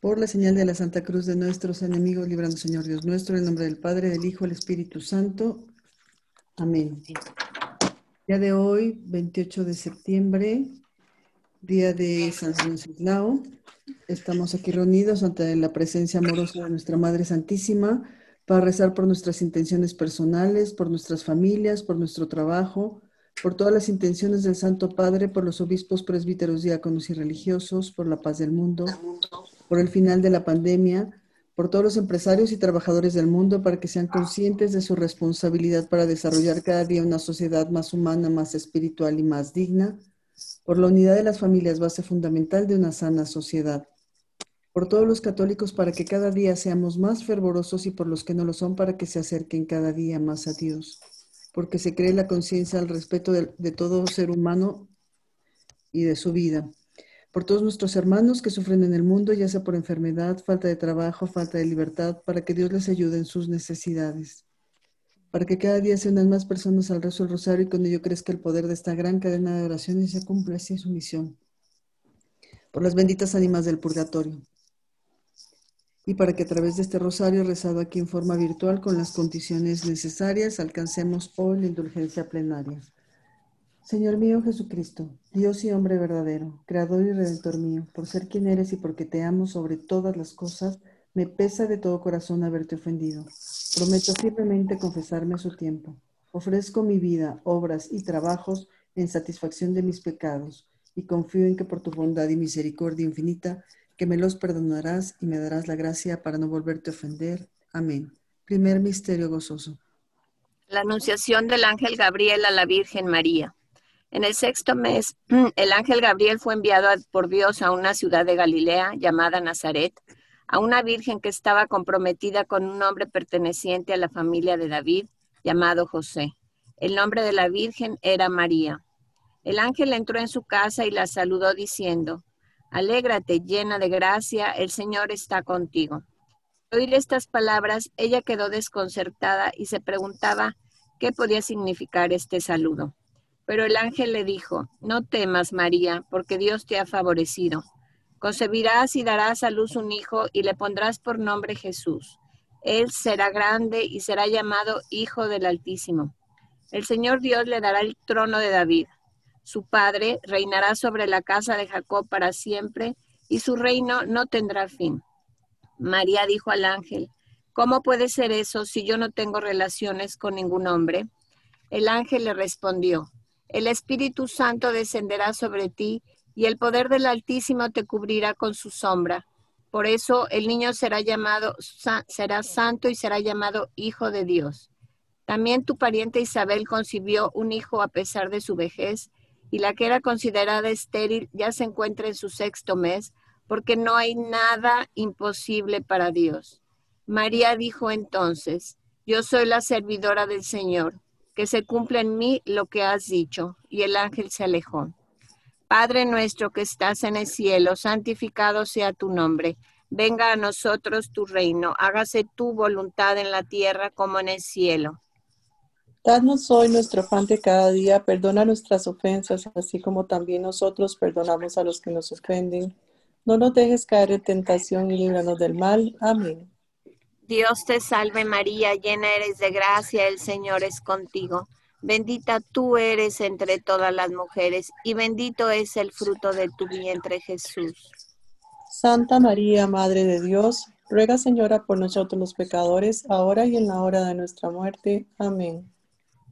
Por la señal de la Santa Cruz de nuestros enemigos, líbranos, Señor Dios nuestro, en el nombre del Padre, del Hijo, del Espíritu Santo. Amén. Día de hoy, 28 de septiembre, día de San Stanislao. Estamos aquí reunidos ante la presencia amorosa de nuestra Madre Santísima para rezar por nuestras intenciones personales, por nuestras familias, por nuestro trabajo, por todas las intenciones del Santo Padre, por los obispos, presbíteros, diáconos y religiosos, por la paz del mundo, por el final de la pandemia, por todos los empresarios y trabajadores del mundo para que sean conscientes de su responsabilidad para desarrollar cada día una sociedad más humana, más espiritual y más digna, por la unidad de las familias, base fundamental de una sana sociedad, por todos los católicos para que cada día seamos más fervorosos y por los que no lo son para que se acerquen cada día más a Dios, porque se cree la conciencia al respeto de todo ser humano y de su vida. Por todos nuestros hermanos que sufren en el mundo, ya sea por enfermedad, falta de trabajo, falta de libertad, para que Dios les ayude en sus necesidades. Para que cada día se unan más personas al rezo del rosario y con ello crezca el poder de esta gran cadena de oración y se cumpla así su misión. Por las benditas ánimas del purgatorio. Y para que a través de este rosario rezado aquí en forma virtual con las condiciones necesarias alcancemos hoy la indulgencia plenaria. Señor mío Jesucristo, Dios y hombre verdadero, Creador y Redentor mío, por ser quien eres y porque te amo sobre todas las cosas, me pesa de todo corazón haberte ofendido. Prometo firmemente confesarme a su tiempo. Ofrezco mi vida, obras y trabajos en satisfacción de mis pecados y confío en que por tu bondad y misericordia infinita que me los perdonarás y me darás la gracia para no volverte a ofender. Amén. Primer misterio gozoso. La anunciación del ángel Gabriel a la Virgen María. En el sexto mes, el ángel Gabriel fue enviado por Dios a una ciudad de Galilea llamada Nazaret, a una virgen que estaba comprometida con un hombre perteneciente a la familia de David, llamado José. El nombre de la virgen era María. El ángel entró en su casa y la saludó diciendo: Alégrate, llena de gracia, el Señor está contigo. Al oír estas palabras, ella quedó desconcertada y se preguntaba qué podía significar este saludo. Pero el ángel le dijo: No temas, María, porque Dios te ha favorecido. Concebirás y darás a luz un hijo y le pondrás por nombre Jesús. Él será grande y será llamado Hijo del Altísimo. El Señor Dios le dará el trono de David. Su padre reinará sobre la casa de Jacob para siempre, y su reino no tendrá fin. María dijo al ángel: ¿Cómo puede ser eso si yo no tengo relaciones con ningún hombre? El ángel le respondió: El Espíritu Santo descenderá sobre ti, y el poder del Altísimo te cubrirá con su sombra. Por eso el niño será santo y será llamado Hijo de Dios. También tu pariente Isabel concibió un hijo a pesar de su vejez, y la que era considerada estéril ya se encuentra en su sexto mes, porque no hay nada imposible para Dios. María dijo entonces: Yo soy la servidora del Señor, que se cumpla en mí lo que has dicho. Y el ángel se alejó. Padre nuestro que estás en el cielo, santificado sea tu nombre. Venga a nosotros tu reino, hágase tu voluntad en la tierra como en el cielo. Danos hoy nuestro pan de cada día, perdona nuestras ofensas, así como también nosotros perdonamos a los que nos ofenden. No nos dejes caer en tentación y líbranos del mal. Amén. Dios te salve María, llena eres de gracia, el Señor es contigo. Bendita tú eres entre todas las mujeres, y bendito es el fruto de tu vientre, Jesús. Santa María, Madre de Dios, ruega, Señora, por nosotros los pecadores, ahora y en la hora de nuestra muerte. Amén.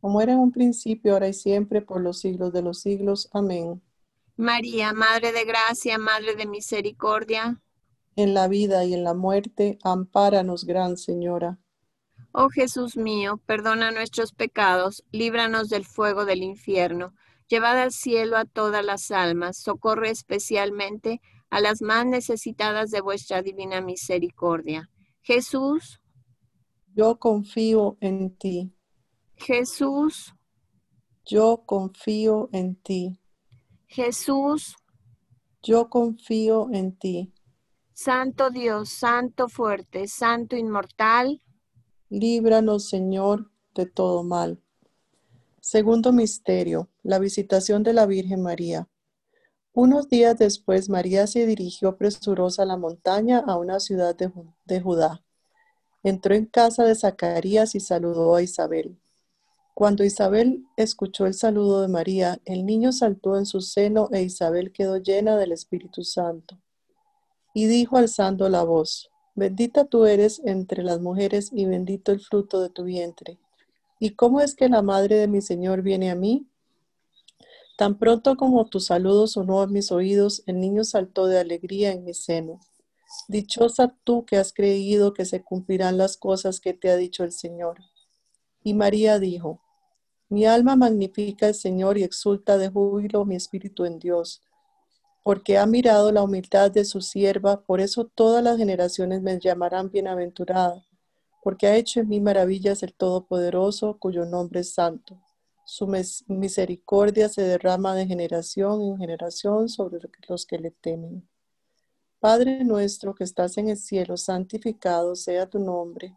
Como era en un principio, ahora y siempre, por los siglos de los siglos. Amén. María, Madre de Gracia, Madre de Misericordia. En la vida y en la muerte, ampáranos, Gran Señora. Oh Jesús mío, perdona nuestros pecados, líbranos del fuego del infierno. Llevad al cielo a todas las almas, socorre especialmente a las más necesitadas de vuestra divina misericordia. Jesús, yo confío en ti. Jesús, yo confío en ti. Jesús, yo confío en ti. Santo Dios, Santo fuerte, Santo inmortal, líbranos, Señor, de todo mal. Segundo misterio, la visitación de la Virgen María. Unos días después, María se dirigió presurosa a la montaña a una ciudad de Judá. Entró en casa de Zacarías y saludó a Isabel. Cuando Isabel escuchó el saludo de María, el niño saltó en su seno e Isabel quedó llena del Espíritu Santo. Y dijo alzando la voz, «Bendita tú eres entre las mujeres y bendito el fruto de tu vientre». ¿Y cómo es que la madre de mi Señor viene a mí? Tan pronto como tu saludo sonó a mis oídos, el niño saltó de alegría en mi seno. Dichosa tú que has creído que se cumplirán las cosas que te ha dicho el Señor. Y María dijo, mi alma magnifica al Señor y exulta de júbilo mi espíritu en Dios, porque ha mirado la humildad de su sierva, por eso todas las generaciones me llamarán bienaventurada. Porque ha hecho en mí maravillas el Todopoderoso, cuyo nombre es santo. Su misericordia se derrama de generación en generación sobre los que le temen. Padre nuestro que estás en el cielo, santificado sea tu nombre.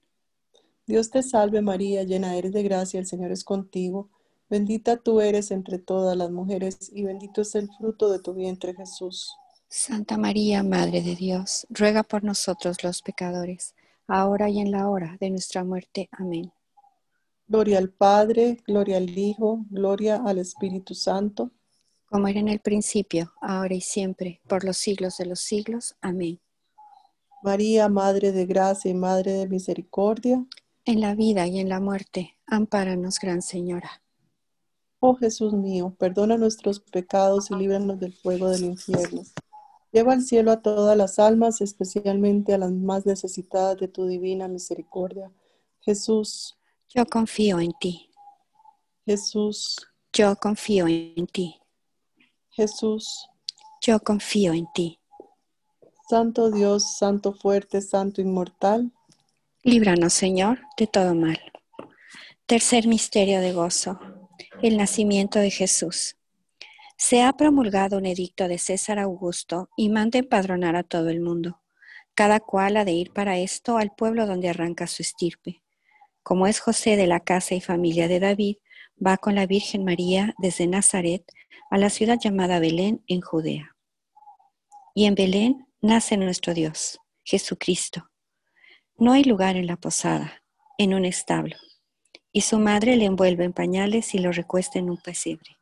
Dios te salve María, llena eres de gracia, el Señor es contigo. Bendita tú eres entre todas las mujeres y bendito es el fruto de tu vientre, Jesús. Santa María, Madre de Dios, ruega por nosotros los pecadores, ahora y en la hora de nuestra muerte. Amén. Gloria al Padre, gloria al Hijo, gloria al Espíritu Santo. Como era en el principio, ahora y siempre, por los siglos de los siglos. Amén. María, Madre de Gracia y Madre de Misericordia, en la vida y en la muerte, ampáranos, Gran Señora. Oh Jesús mío, perdona nuestros pecados y líbranos del fuego del infierno. Lleva al cielo a todas las almas, especialmente a las más necesitadas de tu divina misericordia. Jesús, yo confío en ti. Jesús, yo confío en ti. Jesús, yo confío en ti. Santo Dios, Santo fuerte, Santo inmortal, líbranos, Señor, de todo mal. Tercer misterio de gozo, el nacimiento de Jesús. Se ha promulgado un edicto de César Augusto y manda empadronar a todo el mundo. Cada cual ha de ir para esto al pueblo donde arranca su estirpe. Como es José de la casa y familia de David, va con la Virgen María desde Nazaret a la ciudad llamada Belén en Judea. Y en Belén nace nuestro Dios, Jesucristo. No hay lugar en la posada, en un establo. Y su madre le envuelve en pañales y lo recuesta en un pesebre.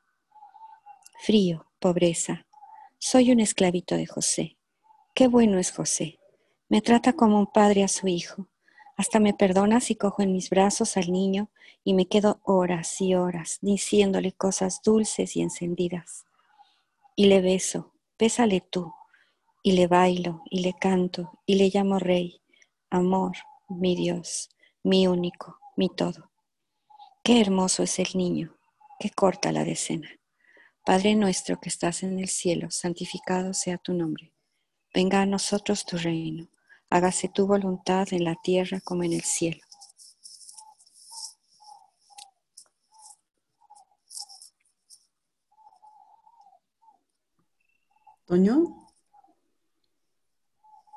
Frío, pobreza. Soy un esclavito de José. Qué bueno es José. Me trata como un padre a su hijo. Hasta me perdona si cojo en mis brazos al niño y me quedo horas y horas diciéndole cosas dulces y encendidas. Y le beso, bésale tú. Y le bailo, y le canto, y le llamo rey, amor, mi Dios, mi único, mi todo. Qué hermoso es el niño, qué corta la decena. Padre nuestro que estás en el cielo, santificado sea tu nombre. Venga a nosotros tu reino. Hágase tu voluntad en la tierra como en el cielo. Toño,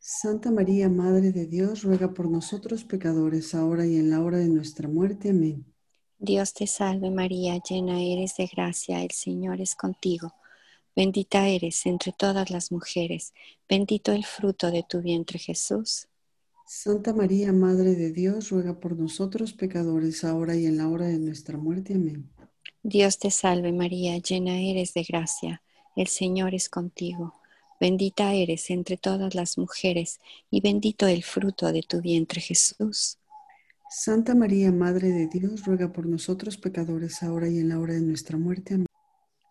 Santa María, Madre de Dios, ruega por nosotros pecadores, ahora y en la hora de nuestra muerte. Amén. Dios te salve María, llena eres de gracia, el Señor es contigo. Bendita eres entre todas las mujeres, bendito el fruto de tu vientre Jesús. Santa María, Madre de Dios, ruega por nosotros pecadores, ahora y en la hora de nuestra muerte. Amén. Dios te salve María, llena eres de gracia, el Señor es contigo. Bendita eres entre todas las mujeres, y bendito el fruto de tu vientre Jesús. Santa María, Madre de Dios, ruega por nosotros pecadores, ahora y en la hora de nuestra muerte. Amén.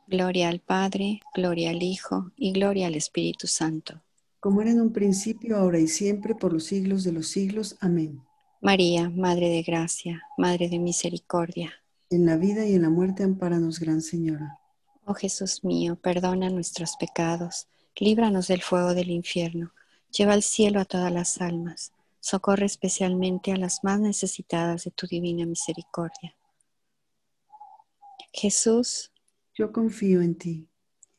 Gloria al Padre, gloria al Hijo y gloria al Espíritu Santo. Como era en un principio, ahora y siempre, por los siglos de los siglos. Amén. María, Madre de Gracia, Madre de Misericordia. En la vida y en la muerte, ampáranos, Gran Señora. Oh Jesús mío, perdona nuestros pecados, líbranos del fuego del infierno, lleva al cielo a todas las almas, socorre especialmente a las más necesitadas de tu divina misericordia. Jesús, yo confío en ti.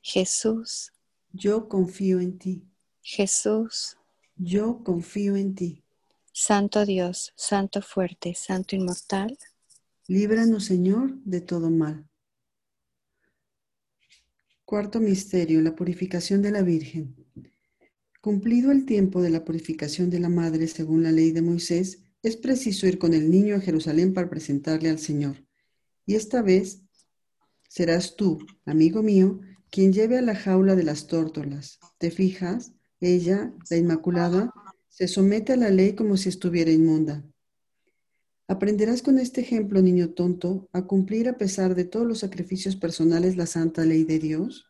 Jesús, yo confío en ti. Jesús, yo confío en ti. Santo Dios, Santo fuerte, Santo inmortal, líbranos, Señor, de todo mal. Cuarto misterio, la purificación de la Virgen. Cumplido el tiempo de la purificación de la Madre según la ley de Moisés, es preciso ir con el niño a Jerusalén para presentarle al Señor. Y esta vez serás tú, amigo mío, quien lleve a la jaula de las tórtolas. ¿Te fijas? Ella, la Inmaculada, se somete a la ley como si estuviera inmunda. Aprenderás con este ejemplo, niño tonto, a cumplir a pesar de todos los sacrificios personales la santa ley de Dios.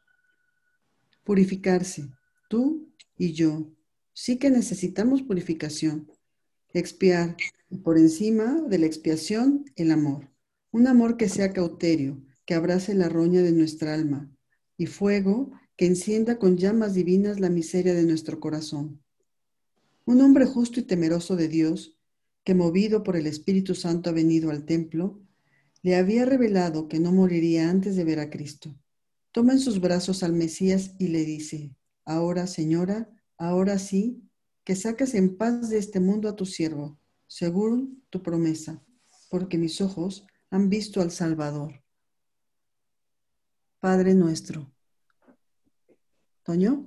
Purificarse, tú y yo. Sí que necesitamos purificación. Expiar, y por encima de la expiación, el amor. Un amor que sea cauterio, que abrace la roña de nuestra alma, y fuego que encienda con llamas divinas la miseria de nuestro corazón. Un hombre justo y temeroso de Dios, que movido por el Espíritu Santo ha venido al templo, le había revelado que no moriría antes de ver a Cristo. Toma en sus brazos al Mesías y le dice, «Ahora, Señora, ahora sí, que saques en paz de este mundo a tu siervo, según tu promesa, porque mis ojos han visto al Salvador». Padre nuestro. Toño,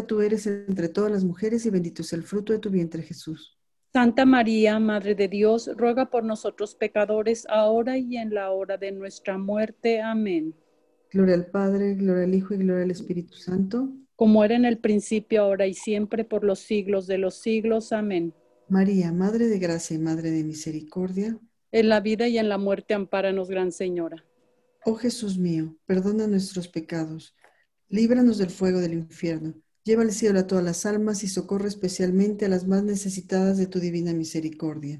Bendita tú eres entre todas las mujeres y bendito es el fruto de tu vientre, Jesús. Santa María, Madre de Dios, ruega por nosotros pecadores, ahora y en la hora de nuestra muerte. Amén. Gloria al Padre, gloria al Hijo y gloria al Espíritu Santo. Como era en el principio, ahora y siempre, por los siglos de los siglos. Amén. María, Madre de Gracia y Madre de Misericordia. En la vida y en la muerte, ampáranos, Gran Señora. Oh Jesús mío, perdona nuestros pecados. Líbranos del fuego del infierno, lleva al cielo a todas las almas y socorre especialmente a las más necesitadas de tu divina misericordia.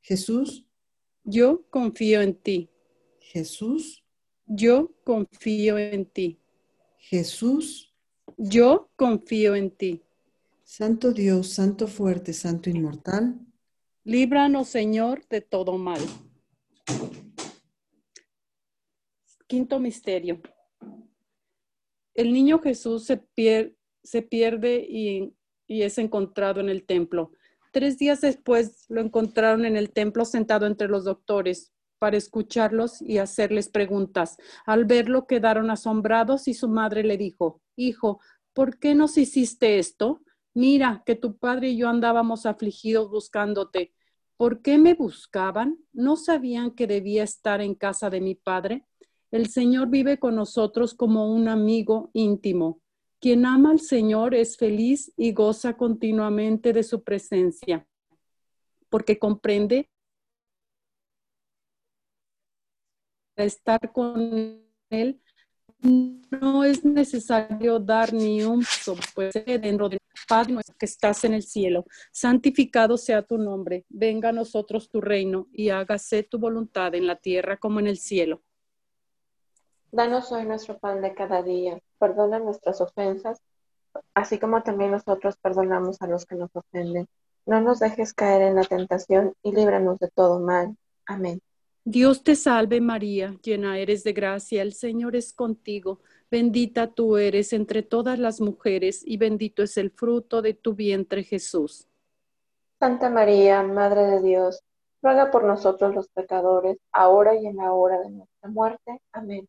Jesús, yo confío en ti. Jesús, yo confío en ti. Jesús, yo confío en ti. Santo Dios, Santo fuerte, Santo inmortal, líbranos, Señor, de todo mal. Quinto misterio. El niño Jesús se pierde y es encontrado en el templo. 3 días después lo encontraron en el templo sentado entre los doctores para escucharlos y hacerles preguntas. Al verlo quedaron asombrados y su madre le dijo, «Hijo, ¿por qué nos hiciste esto? Mira que tu padre y yo andábamos afligidos buscándote. ¿Por qué me buscaban? ¿No sabían que debía estar en casa de mi padre? El Señor vive con nosotros como un amigo íntimo. Quien ama al Señor es feliz y goza continuamente de su presencia, porque comprende que estar con Él no es necesario dar ni un paso, pues dentro del Padre nuestro que estás en el cielo. Santificado sea tu nombre, venga a nosotros tu reino y hágase tu voluntad en la tierra como en el cielo. Danos hoy nuestro pan de cada día, perdona nuestras ofensas, así como también nosotros perdonamos a los que nos ofenden. No nos dejes caer en la tentación y líbranos de todo mal. Amén. Dios te salve María, llena eres de gracia, el Señor es contigo. Bendita tú eres entre todas las mujeres y bendito es el fruto de tu vientre, Jesús. Santa María, Madre de Dios, ruega por nosotros los pecadores, ahora y en la hora de nuestra muerte. Amén.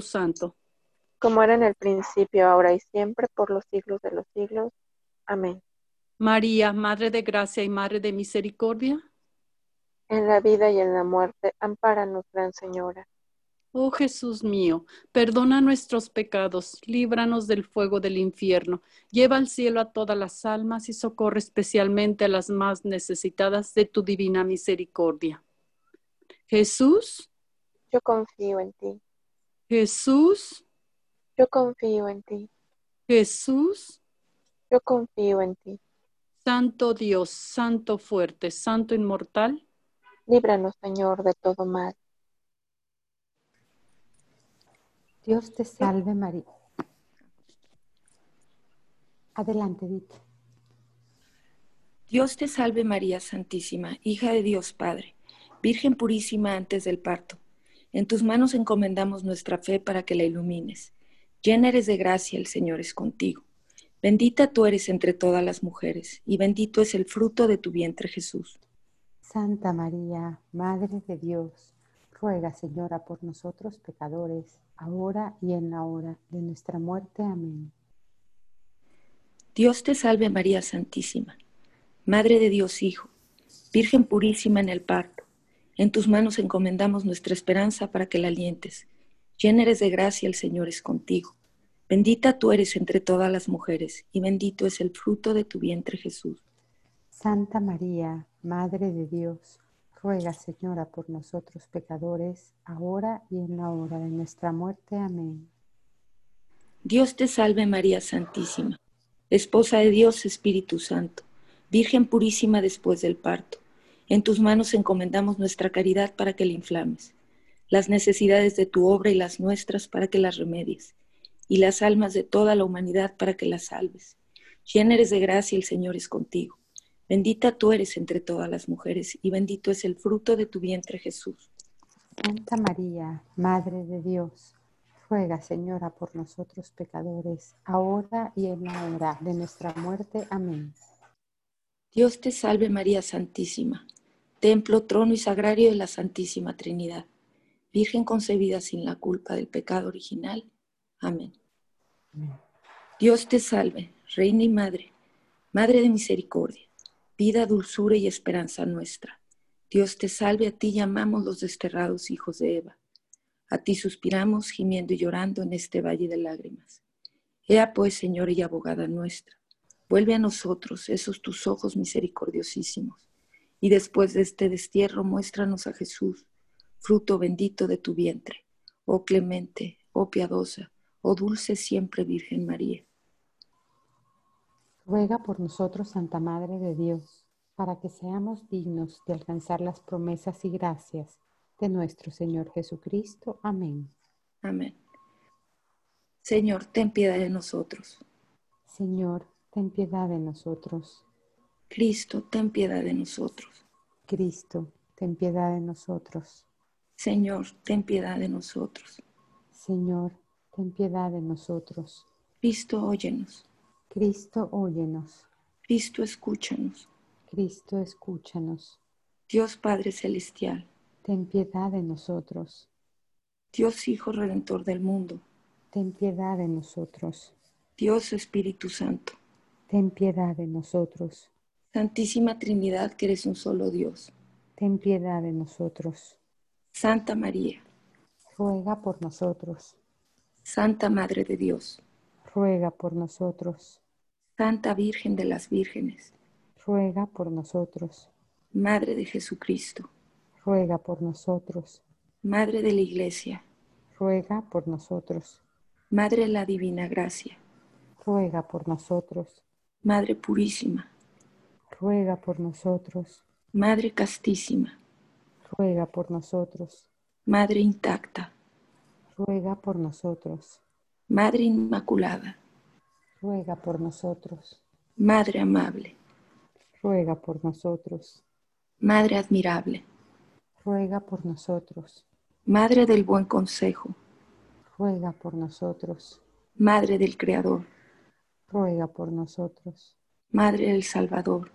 Santo. Como era en el principio, ahora y siempre, por los siglos de los siglos. Amén. María, Madre de Gracia y Madre de Misericordia, en la vida y en la muerte, ampáranos, Gran Señora. Oh Jesús mío, perdona nuestros pecados, líbranos del fuego del infierno, lleva al cielo a todas las almas y socorre especialmente a las más necesitadas de tu divina misericordia. Jesús, yo confío en ti. Jesús, yo confío en ti. Jesús, yo confío en ti. Santo Dios, Santo fuerte, Santo inmortal, líbranos, Señor, de todo mal. Dios te salve, María. Adelante, Edith. Dios te salve, María Santísima, hija de Dios Padre, Virgen purísima antes del parto. En tus manos encomendamos nuestra fe para que la ilumines. Llena eres de gracia, el Señor es contigo. Bendita tú eres entre todas las mujeres, y bendito es el fruto de tu vientre, Jesús. Santa María, Madre de Dios, ruega, Señora, por nosotros pecadores, ahora y en la hora de nuestra muerte. Amén. Dios te salve, María Santísima, Madre de Dios Hijo, Virgen purísima en el parto. En tus manos encomendamos nuestra esperanza para que la alientes. Llena eres de gracia, el Señor es contigo. Bendita tú eres entre todas las mujeres, y bendito es el fruto de tu vientre, Jesús. Santa María, Madre de Dios, ruega, Señora, por nosotros pecadores, ahora y en la hora de nuestra muerte. Amén. Dios te salve, María Santísima, Esposa de Dios, Espíritu Santo, Virgen purísima después del parto. En tus manos encomendamos nuestra caridad para que la inflames, las necesidades de tu obra y las nuestras para que las remedies, y las almas de toda la humanidad para que las salves. Llena eres de gracia, el Señor es contigo. Bendita tú eres entre todas las mujeres, y bendito es el fruto de tu vientre, Jesús. Santa María, Madre de Dios, ruega, Señora, por nosotros pecadores, ahora y en la hora de nuestra muerte. Amén. Dios te salve, María Santísima, templo, trono y sagrario de la Santísima Trinidad. Virgen concebida sin la culpa del pecado original. Amén. Dios te salve, Reina y Madre, Madre de misericordia, vida, dulzura y esperanza nuestra. Dios te salve, a ti llamamos los desterrados hijos de Eva. A ti suspiramos, gimiendo y llorando en este valle de lágrimas. Ea pues, Señora y abogada nuestra, vuelve a nosotros esos tus ojos misericordiosísimos, y después de este destierro muéstranos a Jesús, fruto bendito de tu vientre. Oh clemente, oh piadosa, oh dulce siempre Virgen María. Ruega por nosotros, Santa Madre de Dios, para que seamos dignos de alcanzar las promesas y gracias de nuestro Señor Jesucristo. Amén. Amén. Señor, ten piedad de nosotros. Señor, ten piedad de nosotros. Cristo, ten piedad de nosotros. Cristo, ten piedad de nosotros. Señor, ten piedad de nosotros. Señor, ten piedad de nosotros. Cristo, óyenos. Cristo, óyenos. Cristo, escúchanos. Cristo, escúchanos. Dios Padre Celestial, ten piedad de nosotros. Dios Hijo Redentor del mundo, ten piedad de nosotros. Dios Espíritu Santo, ten piedad de nosotros. Santísima Trinidad, que eres un solo Dios, ten piedad de nosotros. Santa María, ruega por nosotros. Santa Madre de Dios, ruega por nosotros. Santa Virgen de las Vírgenes, ruega por nosotros. Madre de Jesucristo, ruega por nosotros. Madre de la Iglesia, ruega por nosotros. Madre de la Divina Gracia, ruega por nosotros. Madre Purísima, ruega por nosotros. Madre Castísima, ruega por nosotros. Madre Intacta, ruega por nosotros. Madre Inmaculada, ruega por nosotros. Madre Amable, ruega por nosotros. Madre Admirable, ruega por nosotros. Madre del Buen Consejo, ruega por nosotros. Madre del Creador, ruega por nosotros. Madre del Salvador,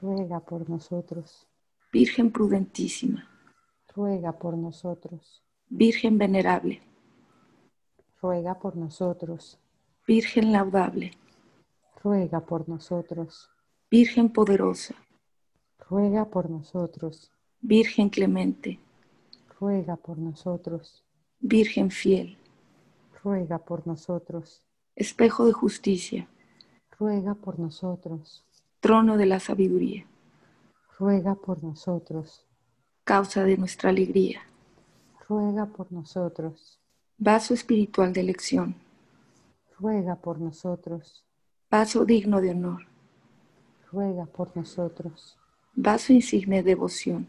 ruega por nosotros. Virgen Prudentísima, ruega por nosotros. Virgen Venerable, ruega por nosotros. Virgen Laudable, ruega por nosotros. Virgen Poderosa, ruega por nosotros. Virgen Clemente, ruega por nosotros. Virgen Fiel, ruega por nosotros. Espejo de Justicia, ruega por nosotros. Trono de la Sabiduría, ruega por nosotros. Causa de nuestra alegría, ruega por nosotros. Vaso espiritual de elección, ruega por nosotros. Vaso digno de honor, ruega por nosotros. Vaso insigne de devoción,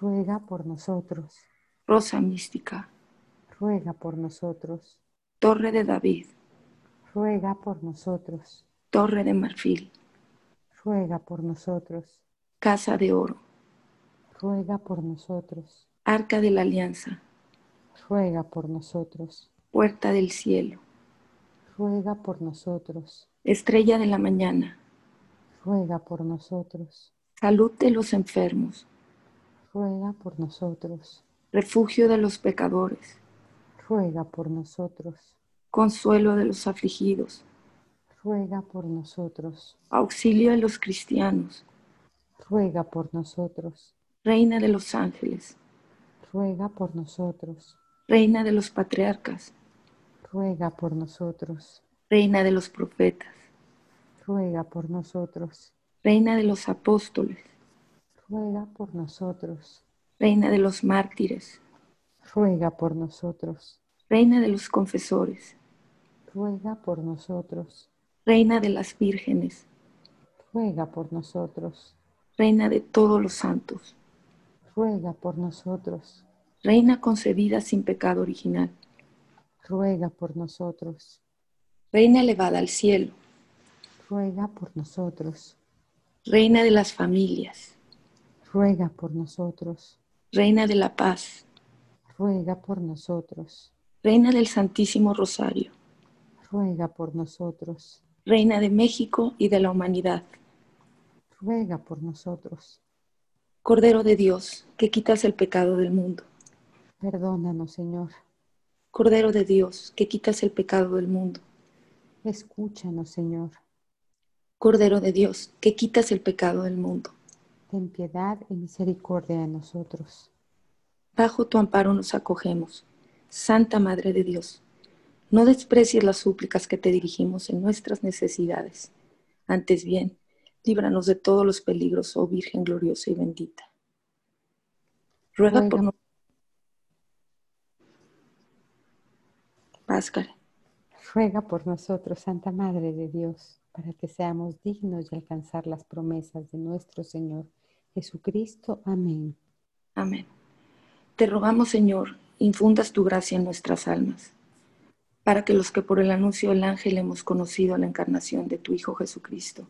ruega por nosotros. Rosa mística, ruega por nosotros. Torre de David, ruega por nosotros. Torre de marfil, ruega por nosotros. Casa de oro, ruega por nosotros. Arca de la Alianza, ruega por nosotros. Puerta del cielo, ruega por nosotros. Estrella de la mañana, ruega por nosotros. Salud de los enfermos, ruega por nosotros. Refugio de los pecadores, ruega por nosotros. Consuelo de los afligidos, ruega por nosotros. Auxilio de los cristianos, ruega por nosotros. Reina de los ángeles, ruega por nosotros. Reina de los patriarcas, ruega por nosotros. Reina de los profetas, ruega por nosotros. Reina de los apóstoles, ruega por nosotros. Reina de los mártires, ruega por nosotros. Reina de los confesores, ruega por nosotros. Reina de las vírgenes, ruega por nosotros. Reina de todos los santos, ruega por nosotros. Reina concebida sin pecado original, ruega por nosotros. Reina elevada al cielo, ruega por nosotros. Reina de las familias, ruega por nosotros. Reina de la paz, ruega por nosotros. Reina del Santísimo Rosario, ruega por nosotros. Reina de México y de la humanidad, ruega por nosotros. Cordero de Dios, que quitas el pecado del mundo, Perdónanos, Señor. Cordero de Dios, que quitas el pecado del mundo. Escúchanos, Señor. Cordero de Dios, que quitas el pecado del mundo. Ten piedad y misericordia de nosotros. Bajo tu amparo nos acogemos, Santa Madre de Dios. No desprecies las súplicas que te dirigimos en nuestras necesidades. Antes bien, líbranos de todos los peligros, oh Virgen gloriosa y bendita. Ruega por nosotros. Páscale. Ruega por nosotros, Santa Madre de Dios, para que seamos dignos de alcanzar las promesas de nuestro Señor Jesucristo. Amén. Amén. Te rogamos, Señor, infundas tu gracia en nuestras almas, para que los que por el anuncio del ángel hemos conocido la encarnación de tu Hijo Jesucristo,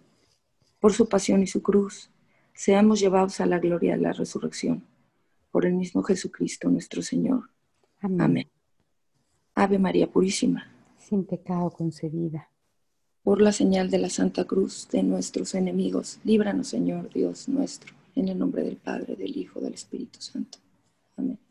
por su pasión y su cruz, seamos llevados a la gloria de la resurrección, por el mismo Jesucristo nuestro Señor. Amén. Amén. Ave María Purísima, sin pecado concebida. Por la señal de la Santa Cruz de nuestros enemigos, líbranos, Señor Dios nuestro, en el nombre del Padre, del Hijo, del Espíritu Santo. Amén.